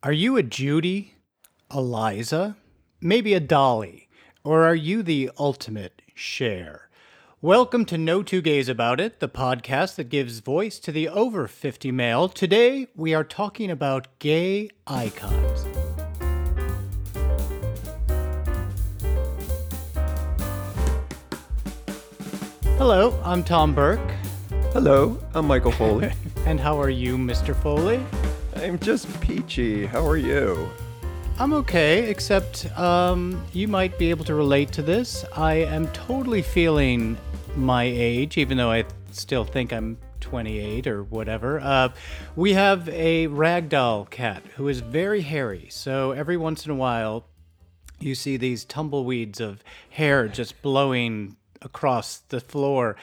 Are you a Judy, a Liza, maybe a Dolly, or are you the ultimate Cher? Welcome to No2GaysAboutIt, the podcast that gives voice to the over 50 male. Today, we are talking about gay icons. Hello, I'm Tom Burke. Hello, I'm Michael Foley. And how are you, Mr. Foley? I'm just peachy. How are you? I'm okay, except you might be able to relate to this. I am totally feeling my age, even though I still think I'm 28 or whatever. We have a ragdoll cat who is very hairy, so every once in a while you see these tumbleweeds of hair just blowing across the floor.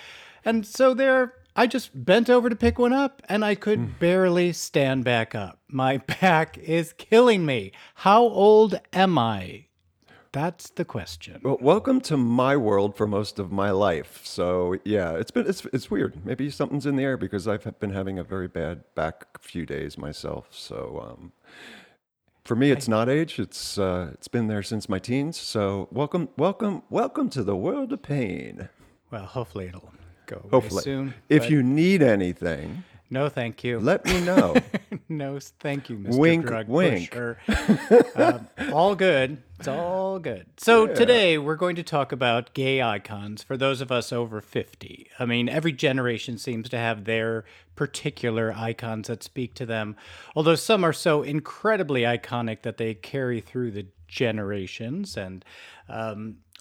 And so I just bent over to pick one up, and I could barely stand back up. My back is killing me. How old am I? That's the question. Well, welcome to my world for most of my life. So, yeah, it's weird. Maybe something's in the air because I've been having a very bad back few days myself. So, for me, it's not age. It's been there since my teens. So, welcome to the world of pain. Well, hopefully it'll go away soon. If you need anything, no, thank you. Let me know. No, thank you, Mr. Wink, Drug wink. Pusher. All good. It's all good. So Today we're going to talk about gay icons for those of us over 50. I mean, every generation seems to have their particular icons that speak to them, although some are so incredibly iconic that they carry through the generations. And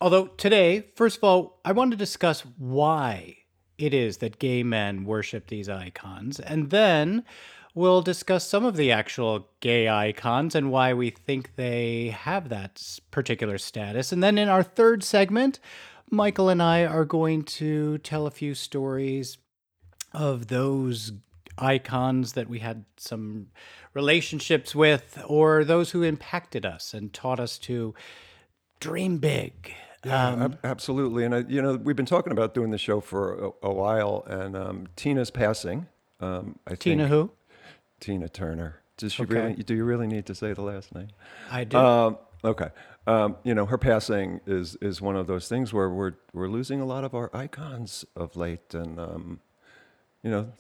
although today, first of all, I want to discuss why it is that gay men worship these icons. And then we'll discuss some of the actual gay icons and why we think they have that particular status. And then in our third segment, Michael and I are going to tell a few stories of those icons that we had some relationships with or those who impacted us and taught us to dream big. Yeah, absolutely. And, we've been talking about doing the show for a while, and Tina's passing. I Tina think. Who? Tina Turner. Does she really? Do you really need to say the last name? I do. Okay. Her passing is one of those things where we're losing a lot of our icons of late. And,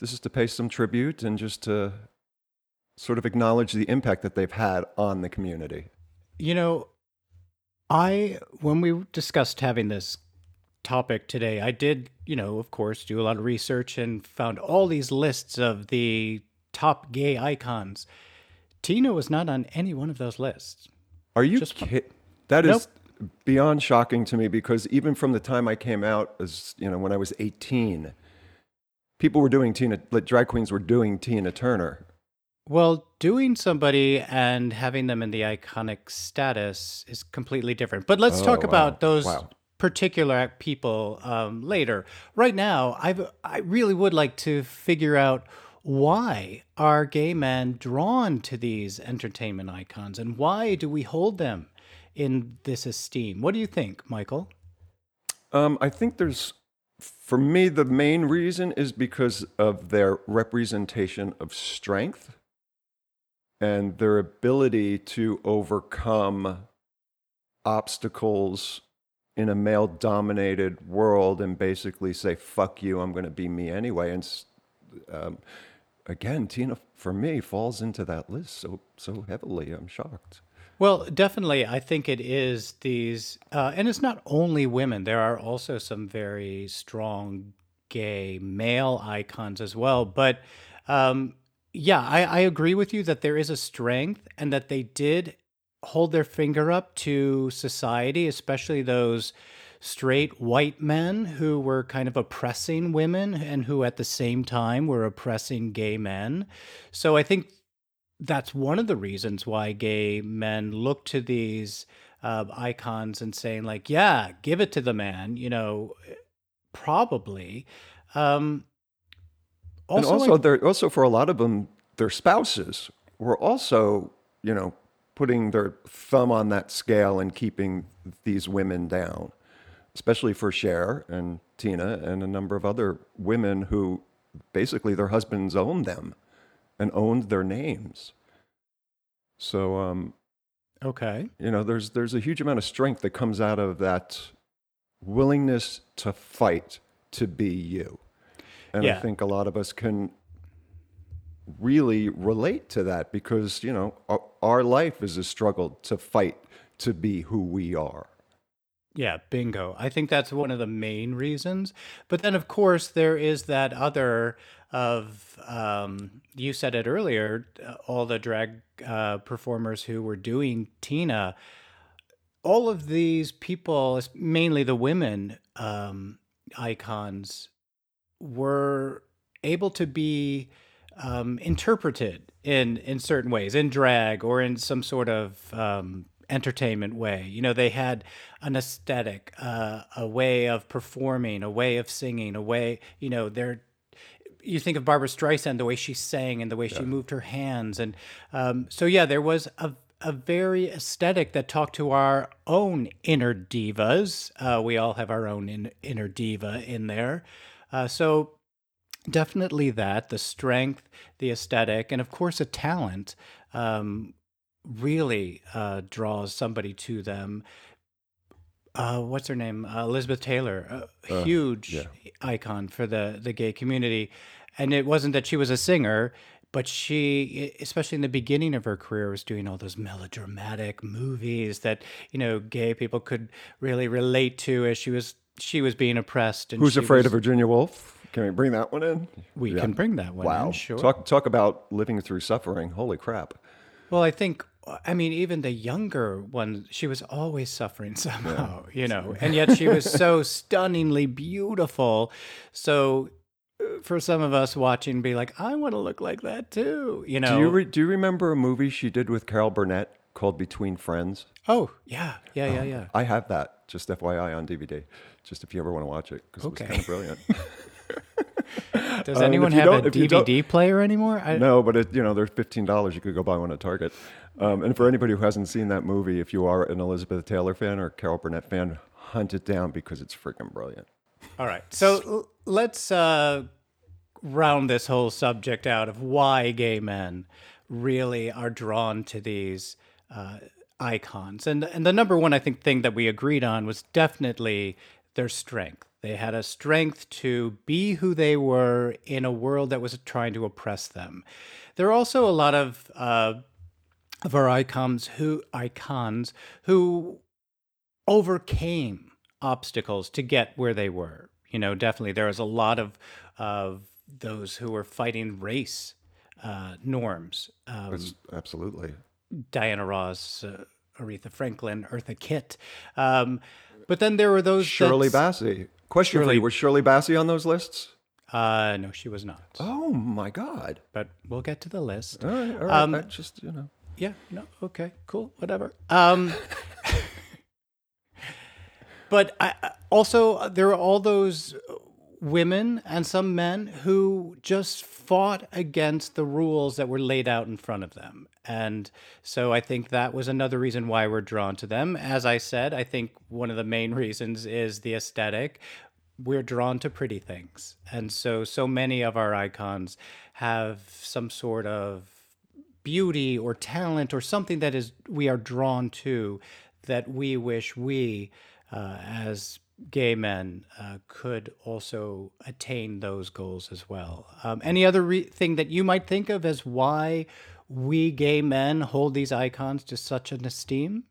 this is to pay some tribute and just to sort of acknowledge the impact that they've had on the community. When we discussed having this topic today, I did, of course, do a lot of research and found all these lists of the top gay icons. Tina was not on any one of those lists. Are you kidding? That is beyond shocking to me because even from the time I came out, as when I was 18, people were doing drag queens were doing Tina Turner. Well, doing somebody and having them in the iconic status is completely different. But let's talk about those particular people later. Right now, I really would like to figure out why are gay men drawn to these entertainment icons, and why do we hold them in this esteem? What do you think, Michael? I think for me, the main reason is because of their representation of strength and their ability to overcome obstacles in a male-dominated world and basically say, fuck you, I'm going to be me anyway. And again, Tina, for me, falls into that list so heavily. I'm shocked. Well, definitely, I think it is these, and it's not only women. There are also some very strong gay male icons as well. But I agree with you that there is a strength and that they did hold their finger up to society, especially those straight white men who were kind of oppressing women and who at the same time were oppressing gay men. So I think that's one of the reasons why gay men look to these icons and saying like, yeah, give it to the man, probably. Also for a lot of them, their spouses were also, putting their thumb on that scale and keeping these women down, especially for Cher and Tina and a number of other women who basically their husbands owned them and owned their names. So, okay. You know, there's a huge amount of strength that comes out of that willingness to fight to be you. And yeah. I think a lot of us can really relate to that because, you know, our life is a struggle to fight to be who we are. Yeah, bingo. I think that's one of the main reasons. But then, of course, there is that other of, you said it earlier, all the drag performers who were doing Tina. All of these people, mainly the women icons, were able to be interpreted in certain ways, in drag or in some sort of... entertainment way. You know, they had an aesthetic, a way of performing, a way of singing, a way, you know, you think of Barbra Streisand, the way she sang and the way yeah. she moved her hands. And so, yeah, there was a very aesthetic that talked to our own inner divas. We all have our own inner diva in there. So definitely that, the strength, the aesthetic, and of course a talent, really draws somebody to them. What's her name? Elizabeth Taylor, a huge icon for the gay community. And it wasn't that she was a singer, but she, especially in the beginning of her career, was doing all those melodramatic movies that, you know, gay people could really relate to as she was being oppressed. And Who's Afraid of Virginia Woolf? Can we bring that one in? We can bring that one in, sure. Talk about living through suffering. Holy crap. Well, I think... I mean, even the younger one, she was always suffering somehow, you know, and yet she was so stunningly beautiful. So for some of us watching, be like, I want to look like that too, you know. Do you remember a movie she did with Carol Burnett called Between Friends? Oh, yeah. I have that, just FYI, on DVD, just if you ever want to watch it, because it was kind of brilliant. Does anyone have a DVD player anymore? No, but you know, they're $15. You could go buy one at Target. And for anybody who hasn't seen that movie, if you are an Elizabeth Taylor fan or Carol Burnett fan, hunt it down because it's freaking brilliant. All right. So let's round this whole subject out of why gay men really are drawn to these icons. And the number one, I think, thing that we agreed on was definitely their strength. They had a strength to be who they were in a world that was trying to oppress them. There are also a lot of our icons who overcame obstacles to get where they were. You know, definitely there was a lot of those who were fighting race norms. Absolutely. Diana Ross, Aretha Franklin, Eartha Kitt. But then there were those... Shirley Bassey. Question for you, was Shirley Bassey on those lists? No, she was not. Oh, my God. But we'll get to the list. All right. I just, you know. Yeah, no, okay, cool, whatever. But also, there were all those women and some men who just fought against the rules that were laid out in front of them. And so I think that was another reason why we're drawn to them. As I said, I think one of the main reasons is the aesthetic. We're drawn to pretty things. And so many of our icons have some sort of beauty or talent or something that is we are drawn to that we wish we, as gay men, could also attain those goals as well. Any other thing that you might think of as why we gay men hold these icons to such an esteem?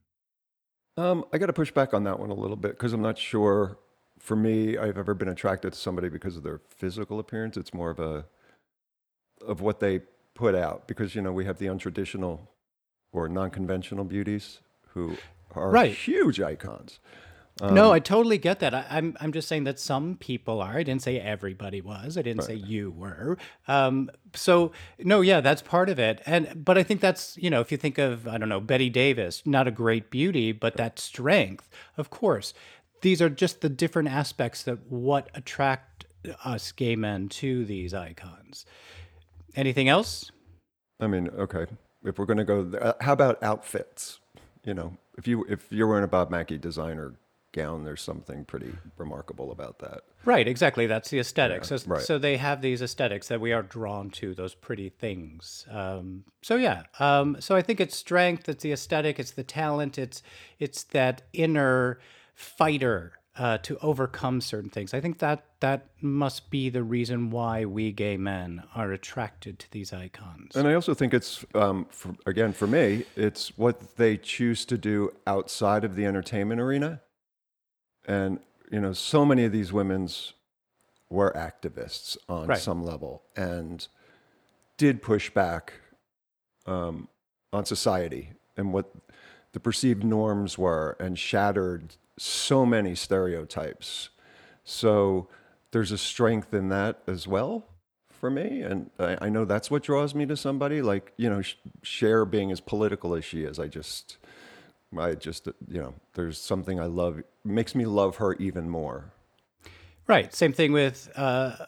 I got to push back on that one a little bit because I'm not sure, for me, I've ever been attracted to somebody because of their physical appearance. It's more of what they put out because, you know, we have the untraditional or non-conventional beauties who are huge icons. No, I totally get that. I'm just saying that some people are. I didn't say everybody was. I didn't say you were. So no, yeah, that's part of it. But I think that's, you know, if you think of, I don't know, Bette Davis, not a great beauty, but that strength, of course. These are just the different aspects that what attract us gay men to these icons. Anything else? I mean, okay, if we're going to go, how about outfits? You know, if you're wearing a Bob Mackie designer gown, there's something pretty remarkable about that. Right, exactly. That's the aesthetics. Yeah, so they have these aesthetics that we are drawn to, those pretty things. So I think it's strength, it's the aesthetic, it's the talent, it's that inner fighter to overcome certain things. I think that must be the reason why we gay men are attracted to these icons. And I also think it's, for me, it's what they choose to do outside of the entertainment arena. And, you know, so many of these women's were activists on some level and did push back on society and what the perceived norms were and shattered so many stereotypes. So there's a strength in that as well for me. And I know that's what draws me to somebody like, you know, Cher being as political as she is. I just, you know, there's something I love, makes me love her even more. Right. Same thing with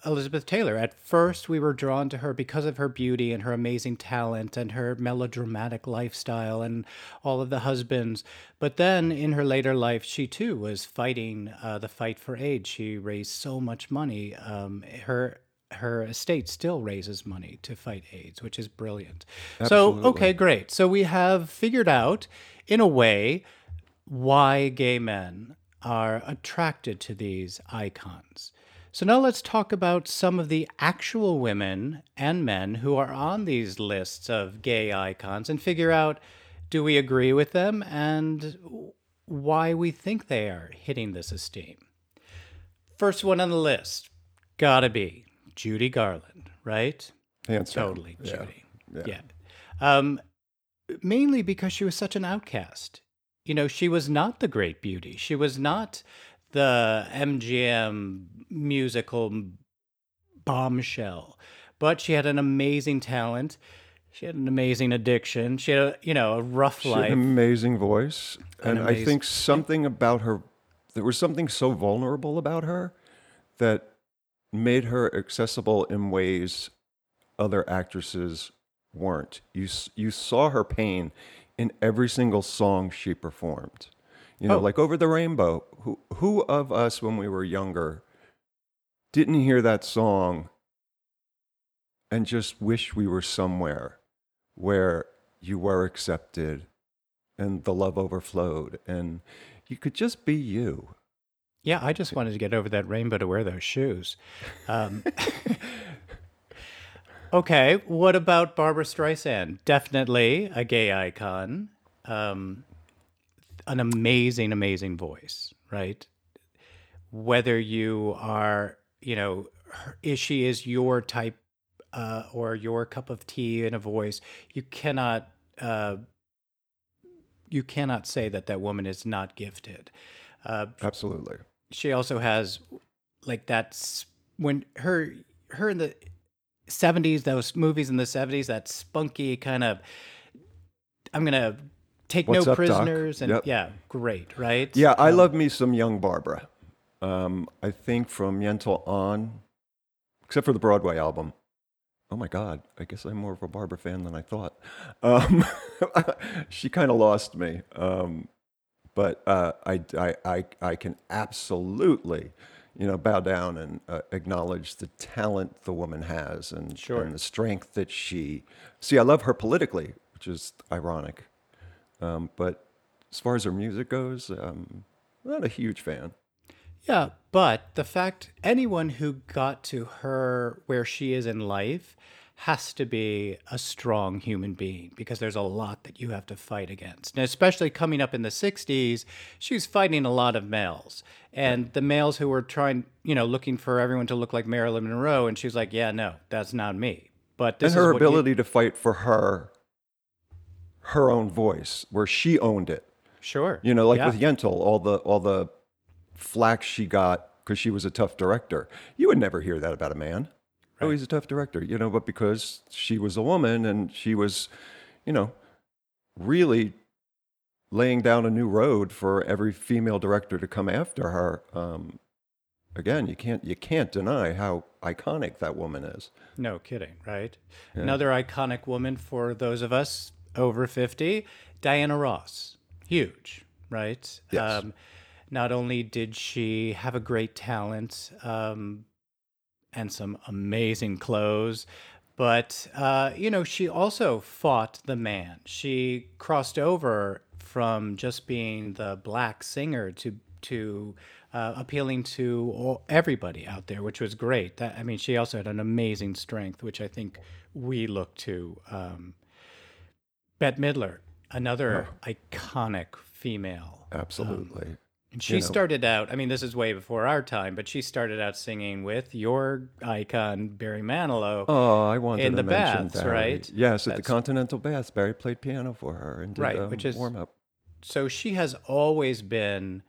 Elizabeth Taylor. At first, we were drawn to her because of her beauty and her amazing talent and her melodramatic lifestyle and all of the husbands. But then in her later life, she too was fighting the fight for AIDS. She raised so much money. Her estate still raises money to fight AIDS, which is brilliant. Absolutely. So, okay, great. So we have figured out, in a way, why gay men are attracted to these icons. So now let's talk about some of the actual women and men who are on these lists of gay icons and figure out, do we agree with them and why we think they are hitting this esteem. First one on the list, gotta be Judy Garland, right? Handsome. Totally, Judy. Yeah. Mainly because she was such an outcast. You know, she was not the great beauty. She was not the MGM musical bombshell, but she had an amazing talent. She had an amazing addiction. She had, a rough life. She had an amazing voice. I think something about her, there was something so vulnerable about her that made her accessible in ways other actresses weren't. You saw her pain in every single song she performed. Like Over the Rainbow, who of us when we were younger didn't hear that song and just wish we were somewhere where you were accepted and the love overflowed and you could just be you. Yeah, I just wanted to get over that rainbow to wear those shoes. Okay, what about Barbra Streisand? Definitely a gay icon. An amazing, amazing voice, right? Whether you are, she is your type or your cup of tea in a voice, you cannot say that woman is not gifted. Absolutely. She also has, like, that's when her in the 70s, those movies in the 70s, that spunky kind of, I'm going to take What's no up, prisoners. Doc? And yep. Yeah, great, right? Yeah, I love me some young Barbra. I think from Yentl on, except for the Broadway album. Oh my God, I guess I'm more of a Barbra fan than I thought. She kind of lost me. But I can absolutely... bow down and acknowledge the talent the woman has and the strength that she... See, I love her politically, which is ironic. But as far as her music goes, I'm not a huge fan. Yeah, but the fact anyone who got to her where she is in life has to be a strong human being because there's a lot that you have to fight against. And especially coming up in the 60s, she was fighting a lot of males. And the males who were trying, looking for everyone to look like Marilyn Monroe, and she's like, yeah, no, that's not me. But this and her is ability to fight for her own voice, where she owned it. Sure. With Yentl, all the flack she got because she was a tough director. You would never hear that about a man. Right. Oh, he's a tough director, but because she was a woman and she was, really laying down a new road for every female director to come after her. Again, you can't deny how iconic that woman is. No kidding, right? Yeah. Another iconic woman for those of us over 50, Diana Ross. Huge, right? Yes. Not only did she have a great talent and some amazing clothes, but, you know, she also fought the man. She crossed over from just being the black singer to appealing to everybody out there, which was great. That, I mean, she also had an amazing strength, which I think we look to. Bette Midler, another iconic female. Absolutely. And she started out, I mean, this is way before our time, but she started out singing with your icon, Barry Manilow. Oh, I wanted to mention that. In the baths, right? Yes, at the Continental Baths, Barry played piano for her and did warm-up. So she has always been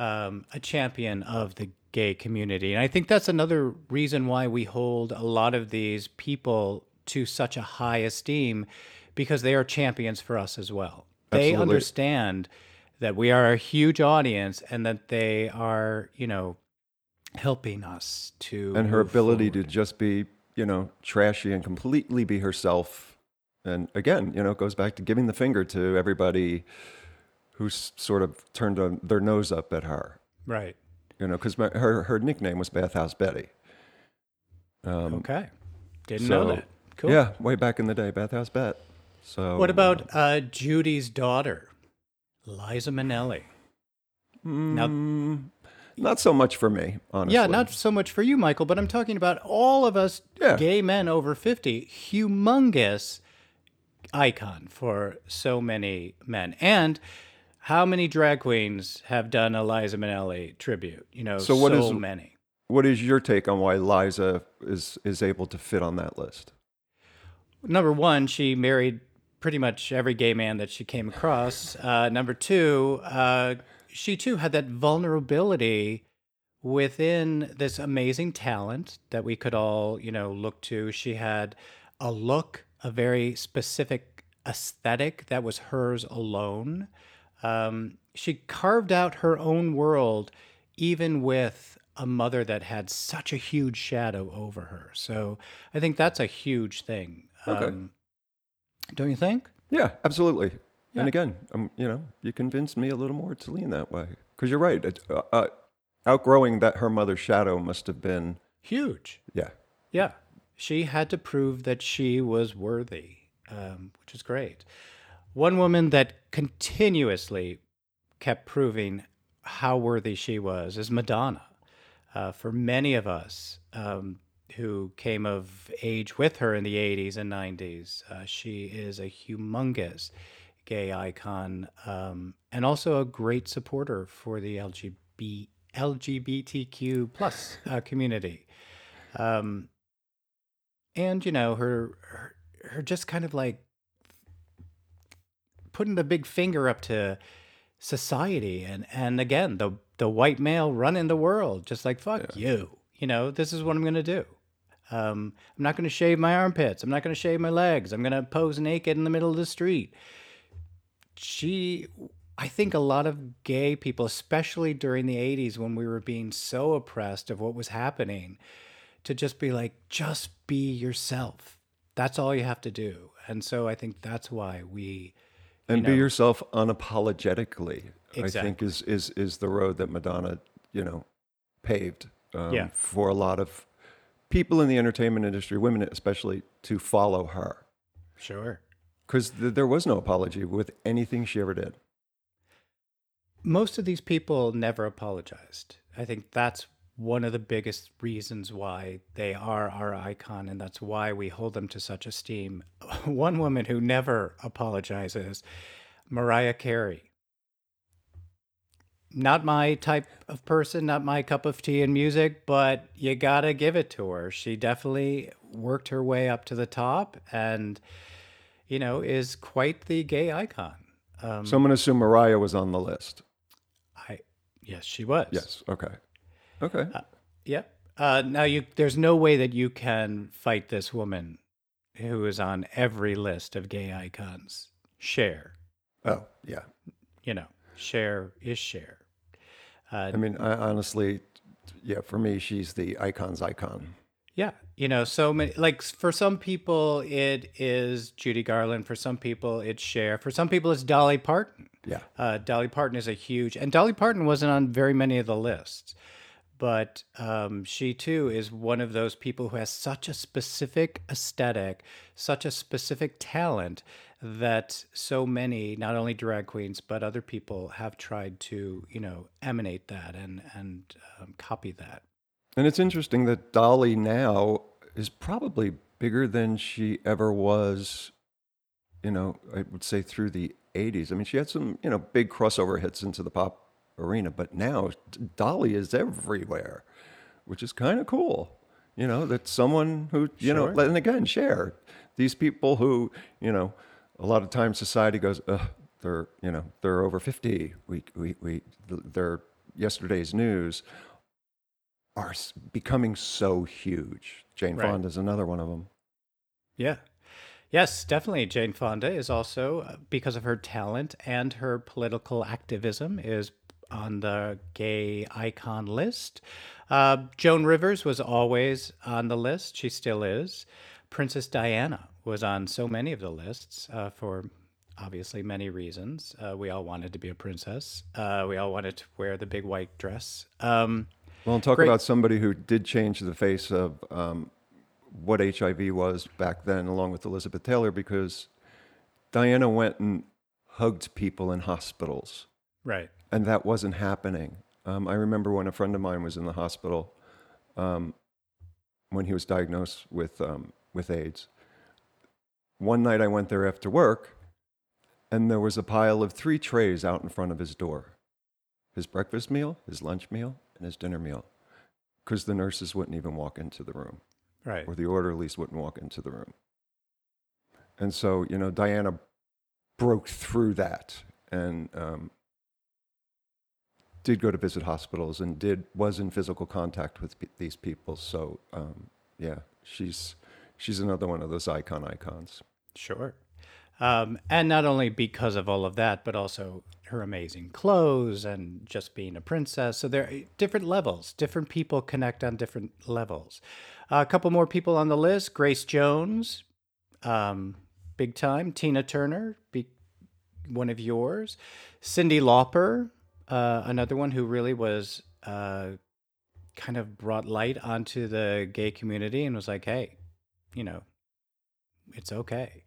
a champion of the gay community. And I think that's another reason why we hold a lot of these people to such a high esteem, because they are champions for us as well. Absolutely. They understand that we are a huge audience and that they are, you know, helping us to... And her ability to just be, you know, trashy and completely be herself. And again, you know, it goes back to giving the finger to everybody who's sort of turned on their nose up at her. Right. You know, because her nickname was Bathhouse Betty. Okay. Didn't know that. Cool. Yeah, way back in the day, Bathhouse Bet. So, what about Judy's daughter, Liza Minnelli? Now, not so much for me, honestly. Yeah, not so much for you, Michael, but I'm talking about all of us gay men over 50, humongous icon for so many men. And... how many drag queens have done a Liza Minnelli tribute? You know, so many. What is your take on why Liza is able to fit on that list? Number one, she married pretty much every gay man that she came across. Number two, she too had that vulnerability within this amazing talent that we could all, you know, look to. She had a look, a very specific aesthetic that was hers alone. She carved out her own world, even with a mother that had such a huge shadow over her. So I think that's a huge thing. Don't you think? Yeah, absolutely. Yeah. And again, you know, you convinced me a little more to lean that way. Because you're right. Outgrowing that her mother's shadow must have been... huge. Yeah. Yeah. She had to prove that she was worthy, which is great. One woman that continuously kept proving how worthy she was is Madonna. For many of us who came of age with her in the 80s and 90s, she is a humongous gay icon and also a great supporter for the LGBTQ plus community. And, you know, her just kind of like putting the big finger up to society and again, the white male running the world, just like, fuck you. You know, this is what I'm going to do. I'm not going to shave my armpits. I'm not going to shave my legs. I'm going to pose naked in the middle of the street. I think a lot of gay people, especially during the 80s when we were being so oppressed of what was happening, to just be like, just be yourself. That's all you have to do. And so I think that's why we... And be yourself unapologetically, exactly. I think, is the road that Madonna, you know, paved for a lot of people in the entertainment industry, women especially, to follow her. Sure. Because there was no apology with anything she ever did. Most of these people never apologized. I think that's one of the biggest reasons why they are our icon, and that's why we hold them to such esteem. One woman who never apologizes, Mariah Carey. Not my type of person, not my cup of tea in music, but you gotta give it to her. She definitely worked her way up to the top and, you know, is quite the gay icon. So I'm going to assume Mariah was on the list. Yes, she was. Yes, okay. Okay. Now, there's no way that you can fight this woman who is on every list of gay icons. Cher. Oh, yeah. You know, Cher is Cher. For me, she's the icon's icon. Yeah. You know, so many, like for some people, it is Judy Garland. For some people, it's Cher. For some people, it's Dolly Parton. Yeah. Dolly Parton is a huge... And Dolly Parton wasn't on very many of the lists. But she, too, is one of those people who has such a specific aesthetic, such a specific talent that so many, not only drag queens, but other people have tried to, you know, emanate that and copy that. And it's interesting that Dolly now is probably bigger than she ever was, you know, I would say through the 80s. I mean, she had some, you know, big crossover hits into the pop arena, but now Dolly is everywhere, which is kind of cool, you know, that someone who, you sure. know, and again, Cher, these people who, you know, a lot of times society goes, they're, you know, they're over 50, we they're yesterday's news, are becoming so huge. Jane right. Fonda is another one of them. Yeah. Yes, definitely. Jane Fonda is also, because of her talent and her political activism, is on the gay icon list. Joan Rivers was always on the list. She still is. Princess Diana was on so many of the lists for obviously many reasons. We all wanted to be a princess. We all wanted to wear the big white dress. Well, talk about somebody who did change the face of... what HIV was back then, along with Elizabeth Taylor, because Diana went and hugged people in hospitals. Right. And that wasn't happening. I remember when a friend of mine was in the hospital when he was diagnosed with AIDS. One night I went there after work, and there was a pile of 3 trays out in front of his door. His breakfast meal, his lunch meal, and his dinner meal, because the nurses wouldn't even walk into the room. Right. Or the orderlies wouldn't walk into the room. And so, you know, Diana broke through that and did go to visit hospitals and was in physical contact with these people. So, yeah, she's another one of those icons. Sure. And not only because of all of that, but also her amazing clothes and just being a princess. So there are different levels. Different people connect on different levels. A couple more people on the list. Grace Jones, big time. Tina Turner, one of yours. Cyndi Lauper, another one who really was kind of brought light onto the gay community and was like, hey, you know, it's okay.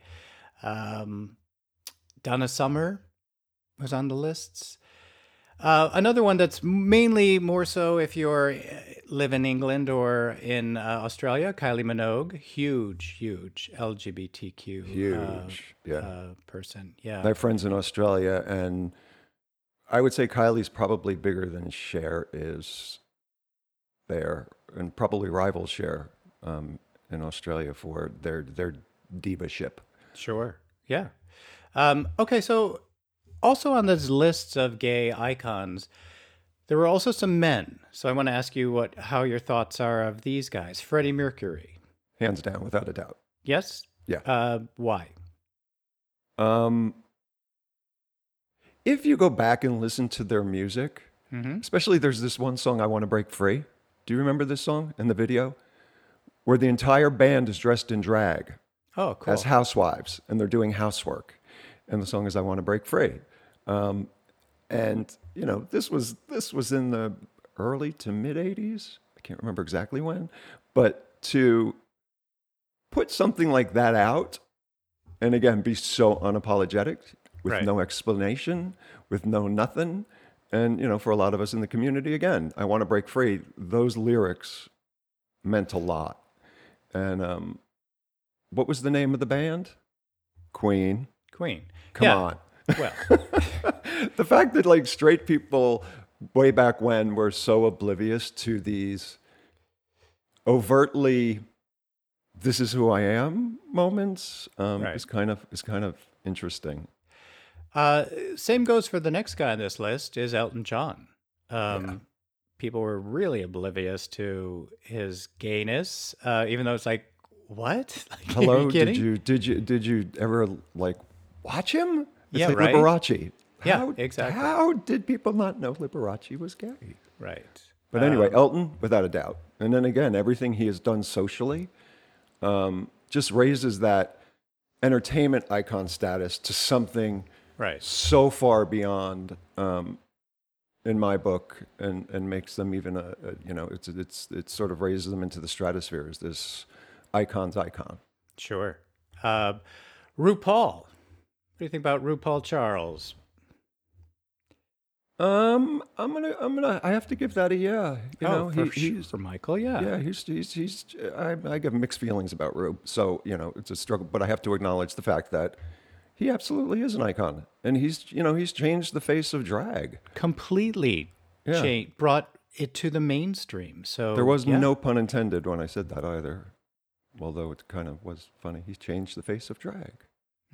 Donna Summer was on the lists. Another one that's mainly more so if you're live in England or in Australia, Kylie Minogue, huge LGBTQ person. Yeah, my friends in Australia, and I would say Kylie's probably bigger than Cher is there, and probably rival Cher in Australia for their diva-ship. Sure. Yeah. Okay. So also on those lists of gay icons, there were also some men. So I want to ask you how your thoughts are of these guys. Freddie Mercury. Hands down, without a doubt. Yes? Yeah. Why? If you go back and listen to their music, mm-hmm. especially there's this one song, I Want to Break Free. Do you remember this song and the video? Where the entire band is dressed in drag. Oh, cool. As housewives, and they're doing housework. And the song is I Want to Break Free. And, you know, this was in the early to mid-'80s. I can't remember exactly when. But to put something like that out, and again, be so unapologetic, with right. no explanation, with no nothing. And, you know, for a lot of us in the community, again, I Want to Break Free. Those lyrics meant a lot. And... what was the name of the band? Queen. Come yeah. on. Well, the fact that like straight people way back when were so oblivious to these overtly "this is who I am" moments right. is kind of interesting. Same goes for the next guy on this list is Elton John. Yeah. People were really oblivious to his gayness, even though it's like. What? Like, hello? You did you ever like watch him? It's yeah, like right. Liberace. Yeah, exactly. How did people not know Liberace was gay? Right. But anyway, Elton, without a doubt. And then again, everything he has done socially just raises that entertainment icon status to something right, so far beyond, in my book, and makes them even a you know, it sort of raises them into the stratosphere as this icon's icon. Sure. RuPaul. What do you think about RuPaul Charles? I have to give that a yeah. For Michael, yeah. Yeah, I have mixed feelings about Rube, so, you know, it's a struggle, but I have to acknowledge the fact that he absolutely is an icon, and he's changed the face of drag. Completely, yeah. Brought it to the mainstream, so. There was no pun intended when I said that either, although it kind of was funny. He's changed the face of drag.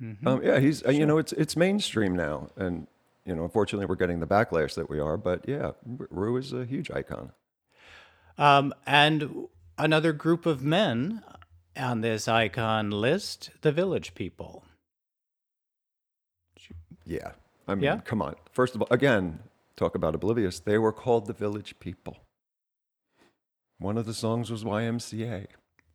Mm-hmm. You know, it's mainstream now, and. You know, unfortunately, we're getting the backlash that we are, but yeah, Rue is a huge icon. And another group of men on this icon list, the Village People. Yeah. I mean, Come on. First of all, again, talk about oblivious. They were called the Village People. One of the songs was YMCA.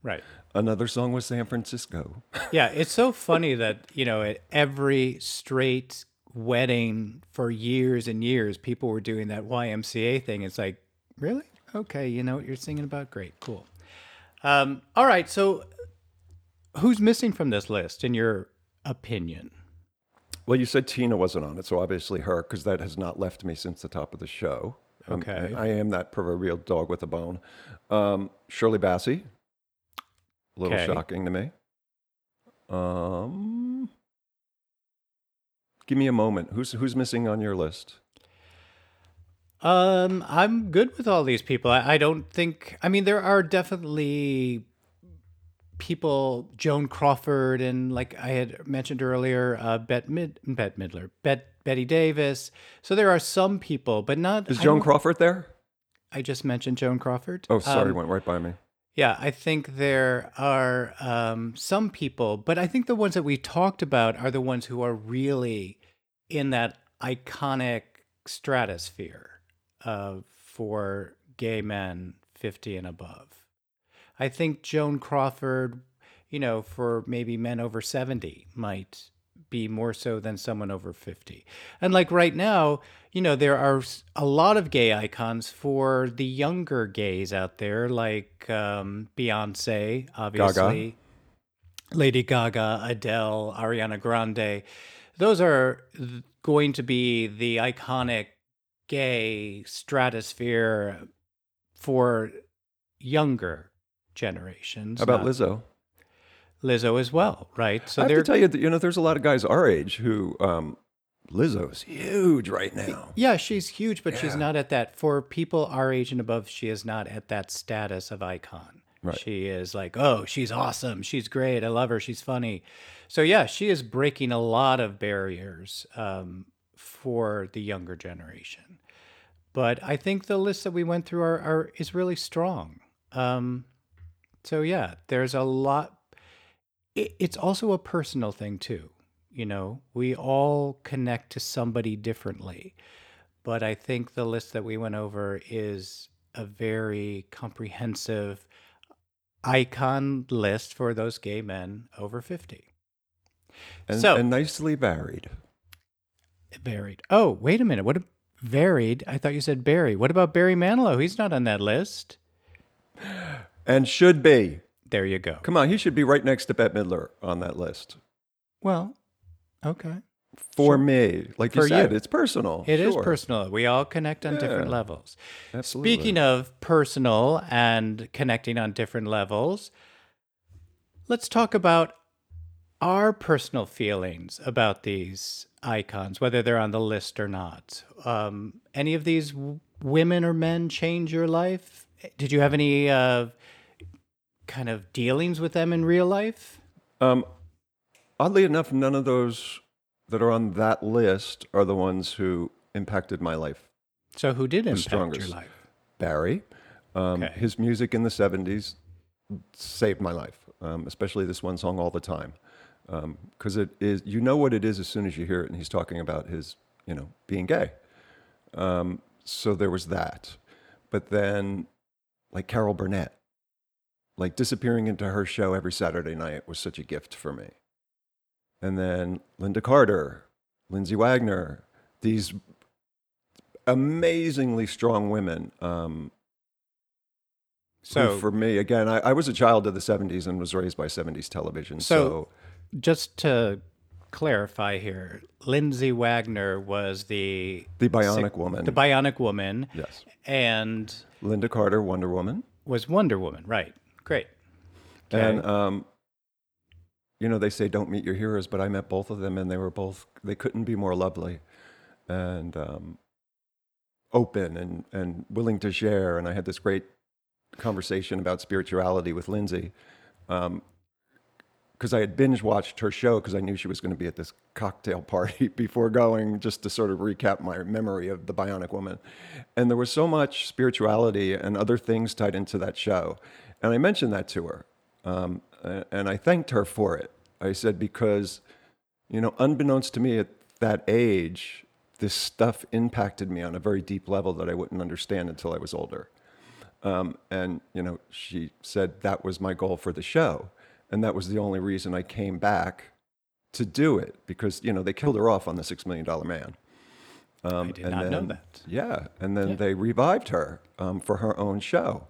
Right. Another song was San Francisco. Yeah, it's so funny that, you know, at every straight wedding for years and years, people were doing that YMCA thing. It's like, really? Okay, you know what you're singing about? Great, cool. All right, so who's missing from this list, in your opinion? Well, you said Tina wasn't on it, so obviously her, because that has not left me since the top of the show. Okay. I am that proverbial dog with a bone. Shirley Bassey, a little shocking to me. Give me a moment. Who's missing on your list? I'm good with all these people. I don't think... I mean, there are definitely people, Joan Crawford, and like I had mentioned earlier, Bette Midler, Betty Davis. So there are some people, but not... Is Joan Crawford there? I just mentioned Joan Crawford. Oh, sorry, went right by me. Yeah, I think there are some people, but I think the ones that we talked about are the ones who are really in that iconic stratosphere for gay men 50 and above. I think Joan Crawford, you know, for maybe men over 70 might be more so than someone over 50. And like right now, you know, there are a lot of gay icons for the younger gays out there, like Beyonce, obviously, Gaga. Lady Gaga, Adele, Ariana Grande. Those are going to be the iconic gay stratosphere for younger generations. How about Lizzo? Lizzo as well, right? So I have to tell you that, you know, there's a lot of guys our age who, Lizzo's huge right now. Yeah, she's huge, but she's not at that, for people our age and above, she is not at that status of icon. Right. She is like, oh, she's awesome, she's great, I love her, she's funny. So yeah, she is breaking a lot of barriers for the younger generation. But I think the list that we went through is really strong. So yeah, there's a lot. It's also a personal thing, too. You know, we all connect to somebody differently. But I think the list that we went over is a very comprehensive icon list for those gay men over 50. And nicely varied. Varied. Oh, wait a minute. Varied? I thought you said Barry. What about Barry Manilow? He's not on that list. And should be. There you go. Come on, he should be right next to Bette Midler on that list. Well, okay. For me. Like you said, it's personal. It is personal. We all connect on different levels. Absolutely. Speaking of personal and connecting on different levels, let's talk about our personal feelings about these icons, whether they're on the list or not. Any of these women or men change your life? Did you have any... kind of dealings with them in real life? Oddly enough, none of those that are on that list are the ones who impacted my life. So who did impact your life? Barry. His music in the 70s saved my life, especially this one song, All the Time. Because it is, you know what it is as soon as you hear it, and he's talking about his, you know, being gay. So there was that. But then, like Carol Burnett, like disappearing into her show every Saturday night was such a gift for me. And then Linda Carter, Lindsay Wagner, these amazingly strong women. So for me, again, I was a child of the 70s and was raised by 70s television. So just to clarify here, Lindsay Wagner was the Bionic Woman. The Bionic Woman. Yes. And Linda Carter, Wonder Woman. Was Wonder Woman, right. Great. Okay. And, you know, they say don't meet your heroes, but I met both of them, and they couldn't be more lovely and open and willing to share. And I had this great conversation about spirituality with Lindsay because I had binge-watched her show because I knew she was going to be at this cocktail party before going, just to sort of recap my memory of the Bionic Woman. And there was so much spirituality and other things tied into that show. And I mentioned that to her, and I thanked her for it. I said, because, you know, unbeknownst to me at that age, this stuff impacted me on a very deep level that I wouldn't understand until I was older. And, you know, she said that was my goal for the show. And that was the only reason I came back to do it, because, you know, they killed her off on the $6 Million Man. I did not know that. Yeah. And then they revived her for her own show.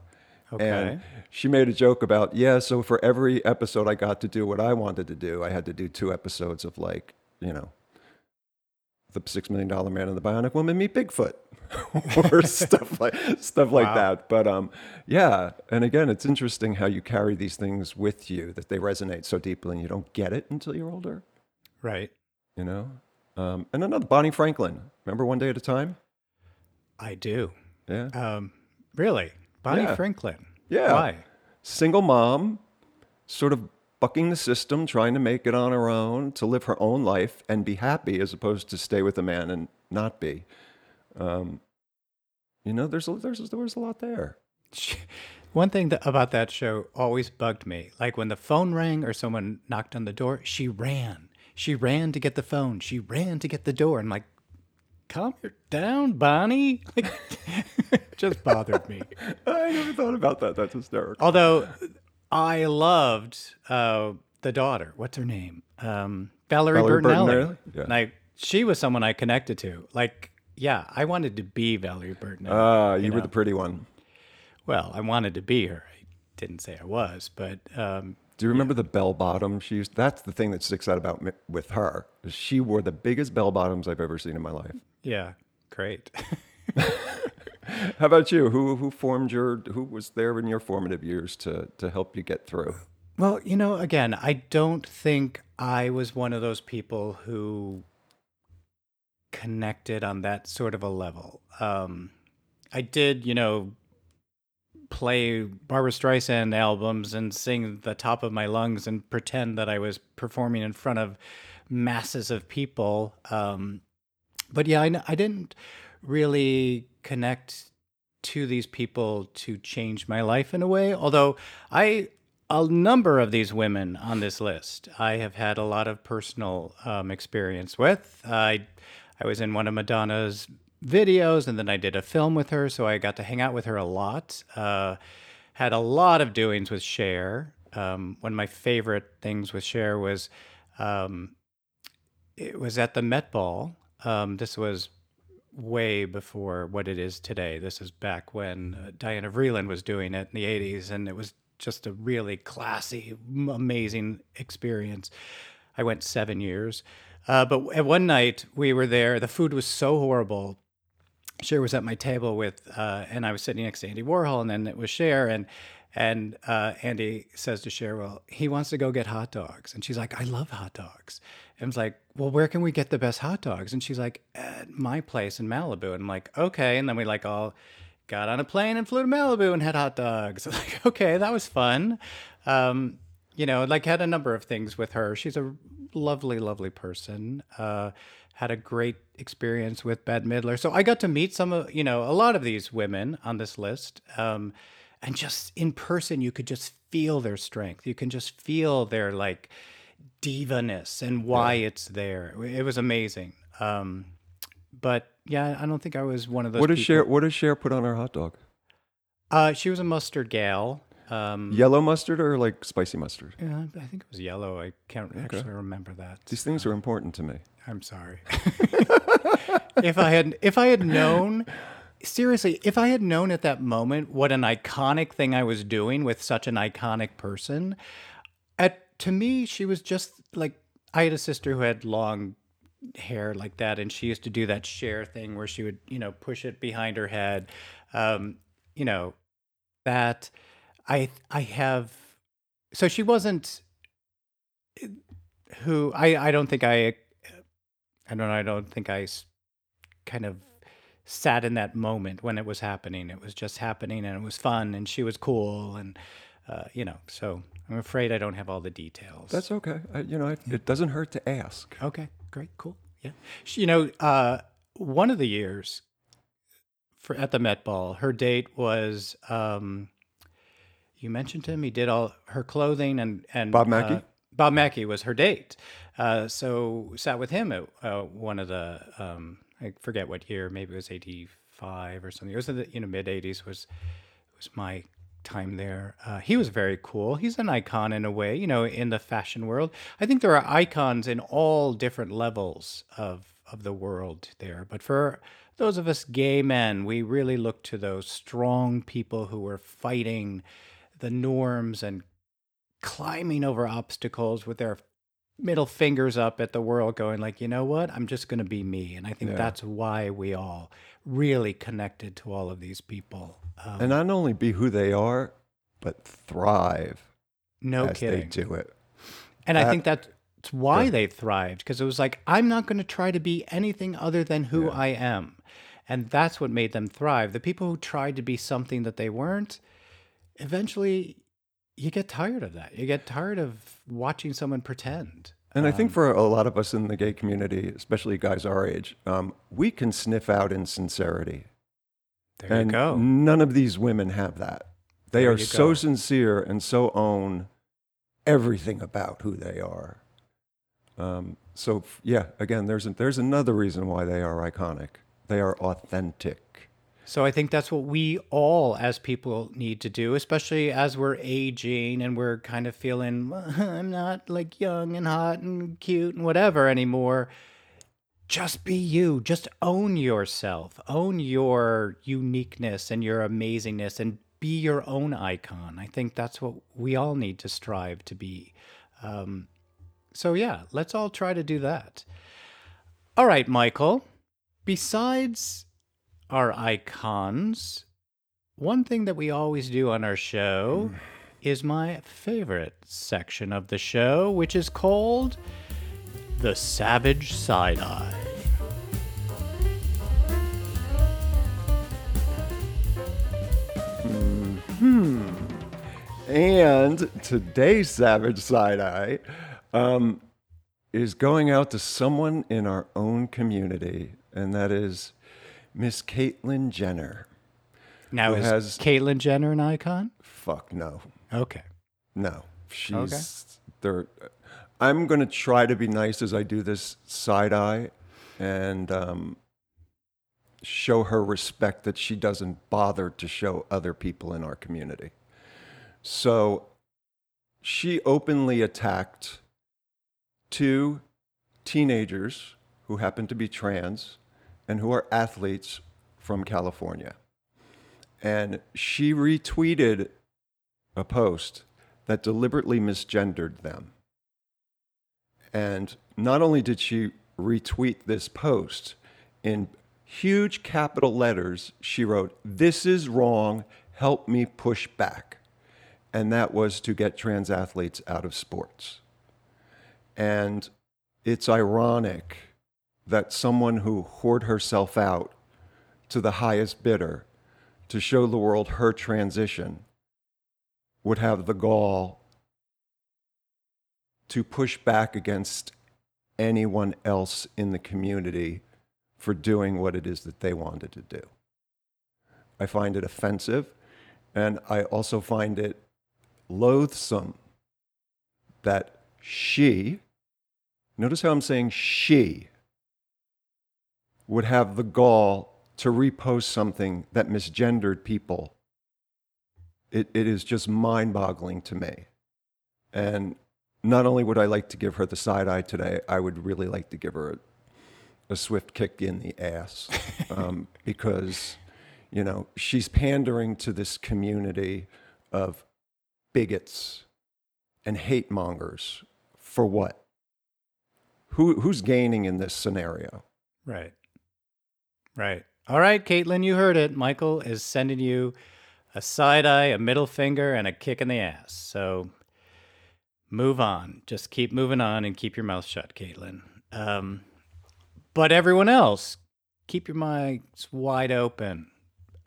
Okay. And she made a joke about, so for every episode I got to do what I wanted to do, I had to do 2 episodes of, like, you know, the $6 Million Man and the Bionic Woman meet Bigfoot. or stuff like wow. that. But yeah, and again, it's interesting how you carry these things with you, that they resonate so deeply and you don't get it until you're older. Right. You know? And another, Bonnie Franklin. Remember One Day at a Time? I do. Yeah. Really? Bonnie Franklin? Yeah. Why? Single mom, sort of bucking the system, trying to make it on her own, to live her own life and be happy as opposed to stay with a man and not be. You know, there was a lot there. One thing about that show always bugged me, like when the phone rang or someone knocked on the door, she ran to get the phone. She ran to get the door. I'm like, calm down, Bonnie. Like, just bothered me. I never thought about that. That's hysterical. Although I loved, the daughter, what's her name? Valerie Bertinelli. Yeah. Like, she was someone I connected to. Like, yeah, I wanted to be Valerie Bertinelli. You were the pretty one. Well, I wanted to be her. I didn't say I was, but... do you remember the bell bottom she used? That's the thing that sticks out with her. She wore the biggest bell bottoms I've ever seen in my life. Yeah, great. How about you? Who was there in your formative years to help you get through? Well, you know, again, I don't think I was one of those people who connected on that sort of a level. I did, you know, play Barbra Streisand albums and sing the top of my lungs and pretend that I was performing in front of masses of people. But yeah, I didn't really connect to these people to change my life in a way. Although a number of these women on this list, I have had a lot of personal experience with. I was in one of Madonna's videos, and then I did a film with her, so I got to hang out with her a lot. Had a lot of doings with Cher. One of my favorite things with Cher was, it was at the Met Ball. This was way before what it is today. This is back when Diana Vreeland was doing it in the 80s, and it was just a really classy, amazing experience. I went 7 years. But at one night we were there. The food was so horrible. Cher was at my table and I was sitting next to Andy Warhol, and then it was Cher. And Andy says to Cher, well, he wants to go get hot dogs. And she's like, I love hot dogs. And I was like, well, where can we get the best hot dogs? And she's like, at my place in Malibu. And I'm like, okay. And then we like all got on a plane and flew to Malibu and had hot dogs. I'm like, okay, that was fun. You know, like, had a number of things with her. She's a lovely, lovely person. Had a great experience with Bette Midler. So I got to meet a lot of these women on this list. And just in person, you could just feel their strength. You can just feel their, like, diva-ness and why it's there. It was amazing. But yeah, I don't think I was one of those What does Cher put on her hot dog? She was a mustard gal. Yellow mustard or like spicy mustard? Yeah, I think it was yellow. I can't actually remember that. These things are important to me. I'm sorry. If I had known, seriously, if I had known at that moment what an iconic thing I was doing with such an iconic person, to me, she was just like, I had a sister who had long hair like that, and she used to do that Cher thing where she would, push it behind her head. That I have, so she wasn't who I don't think I kind of sat in that moment when it was happening. It was just happening, and it was fun, and she was cool, and so I'm afraid I don't have all the details. That's okay. It doesn't hurt to ask. Okay, great, cool. Yeah. One of the years at the Met Ball, her date was, you mentioned him, he did all her clothing and Bob Mackie? Bob Mackie was her date. So sat with him at one of the, I forget what year, maybe it was 85 or something. It was in the mid-80s was my time there. He was very cool. He's an icon in a way, in the fashion world. I think there are icons in all different levels of the world there. But for those of us gay men, we really look to those strong people who were fighting the norms and climbing over obstacles with their middle fingers up at the world, going like, you know what, I'm just going to be me. And I think that's why we all really connected to all of these people. And not only be who they are, but thrive. No kidding. As they do it. And I think that's why they thrived, because it was like, I'm not going to try to be anything other than who I am. And that's what made them thrive. The people who tried to be something that they weren't, eventually you get tired of that. You get tired of watching someone pretend. And I think for a lot of us in the gay community, especially guys our age, we can sniff out insincerity. There you go. None of these women have that. They are so sincere and so own everything about who they are. Again, there's another reason why they are iconic. They are authentic. So I think that's what we all as people need to do, especially as we're aging and we're kind of feeling, I'm not like young and hot and cute and whatever anymore. Just be you. Just own yourself. Own your uniqueness and your amazingness and be your own icon. I think that's what we all need to strive to be. Let's all try to do that. All right, Michael. Besides our icons, one thing that we always do on our show is my favorite section of the show, which is called The Savage Side-Eye. Mm-hmm. And today's Savage Side-Eye is going out to someone in our own community, and that is Miss Caitlyn Jenner. Now, is Caitlyn Jenner an icon? Fuck no. Okay. No. She's there. I'm going to try to be nice as I do this side-eye and show her respect that she doesn't bother to show other people in our community. So she openly attacked two teenagers who happen to be trans and who are athletes from California. And she retweeted a post that deliberately misgendered them. And not only did she retweet this post, in huge capital letters, she wrote, "This is wrong, help me push back." And that was to get trans athletes out of sports. And it's ironic that someone who whored herself out to the highest bidder to show the world her transition would have the gall to push back against anyone else in the community for doing what it is that they wanted to do. I find it offensive, and I also find it loathsome that she, notice how I'm saying she, would have the gall to repost something that misgendered people. It is just mind-boggling to me. And not only would I like to give her the side-eye today, I would really like to give her a swift kick in the ass, because, you know, she's pandering to this community of bigots and hate mongers for what? Who's gaining in this scenario? Right. Right. All right, Caitlin, you heard it. Michael is sending you a side eye, a middle finger, and a kick in the ass. So move on. Just keep moving on and keep your mouth shut, Caitlin. But everyone else, keep your minds wide open.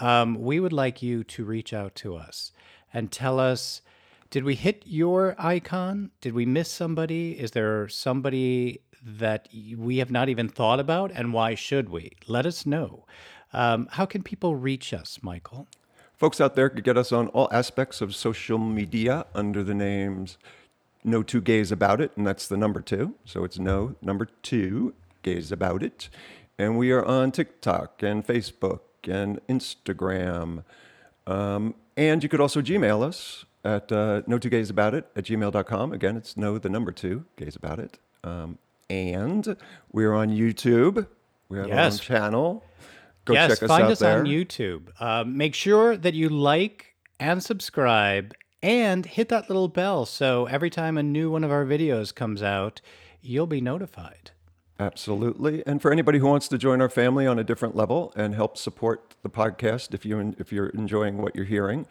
We would like you to reach out to us and tell us, did we hit your icon? Did we miss somebody? Is there somebody that we have not even thought about, and why should we? Let us know. How can people reach us, Michael? Folks out there could get us on all aspects of social media under the names No2GaysAboutIt, and that's the number 2. So it's No2GaysAboutIt. And we are on TikTok and Facebook and Instagram. And you could also Gmail us at No2GaysAboutIt@gmail.com. Again, it's No2GaysAboutIt. And we're on YouTube. We have our own channel. Go check us out there. Yes, find us on YouTube. Make sure that you like and subscribe and hit that little bell so every time a new one of our videos comes out, you'll be notified. Absolutely. And for anybody who wants to join our family on a different level and help support the podcast, if you're enjoying what you're hearing,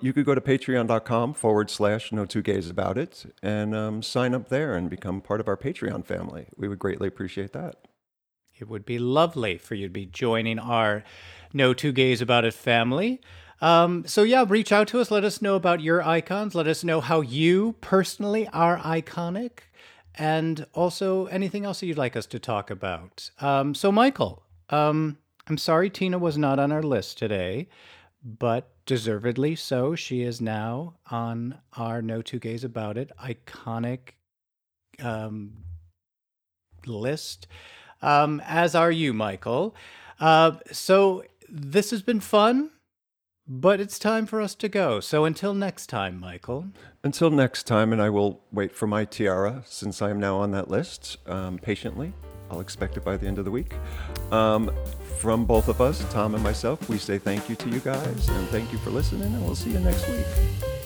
you could go to patreon.com/No2GaysAboutIt and sign up there and become part of our Patreon family. We would greatly appreciate that. It would be lovely for you to be joining our No2GaysAboutIt family. Reach out to us. Let us know about your icons. Let us know how you personally are iconic. And also anything else that you'd like us to talk about. Michael, I'm sorry Tina was not on our list today, but deservedly so. She is now on our No2GaysAboutIt iconic list, as are you, Michael. So this has been fun, but it's time for us to go. So until next time, Michael. Until next time, and I will wait for my tiara, since I am now on that list, patiently. I'll expect it by the end of the week. From both of us, Tom and myself, we say thank you to you guys, and thank you for listening, and we'll see you next week.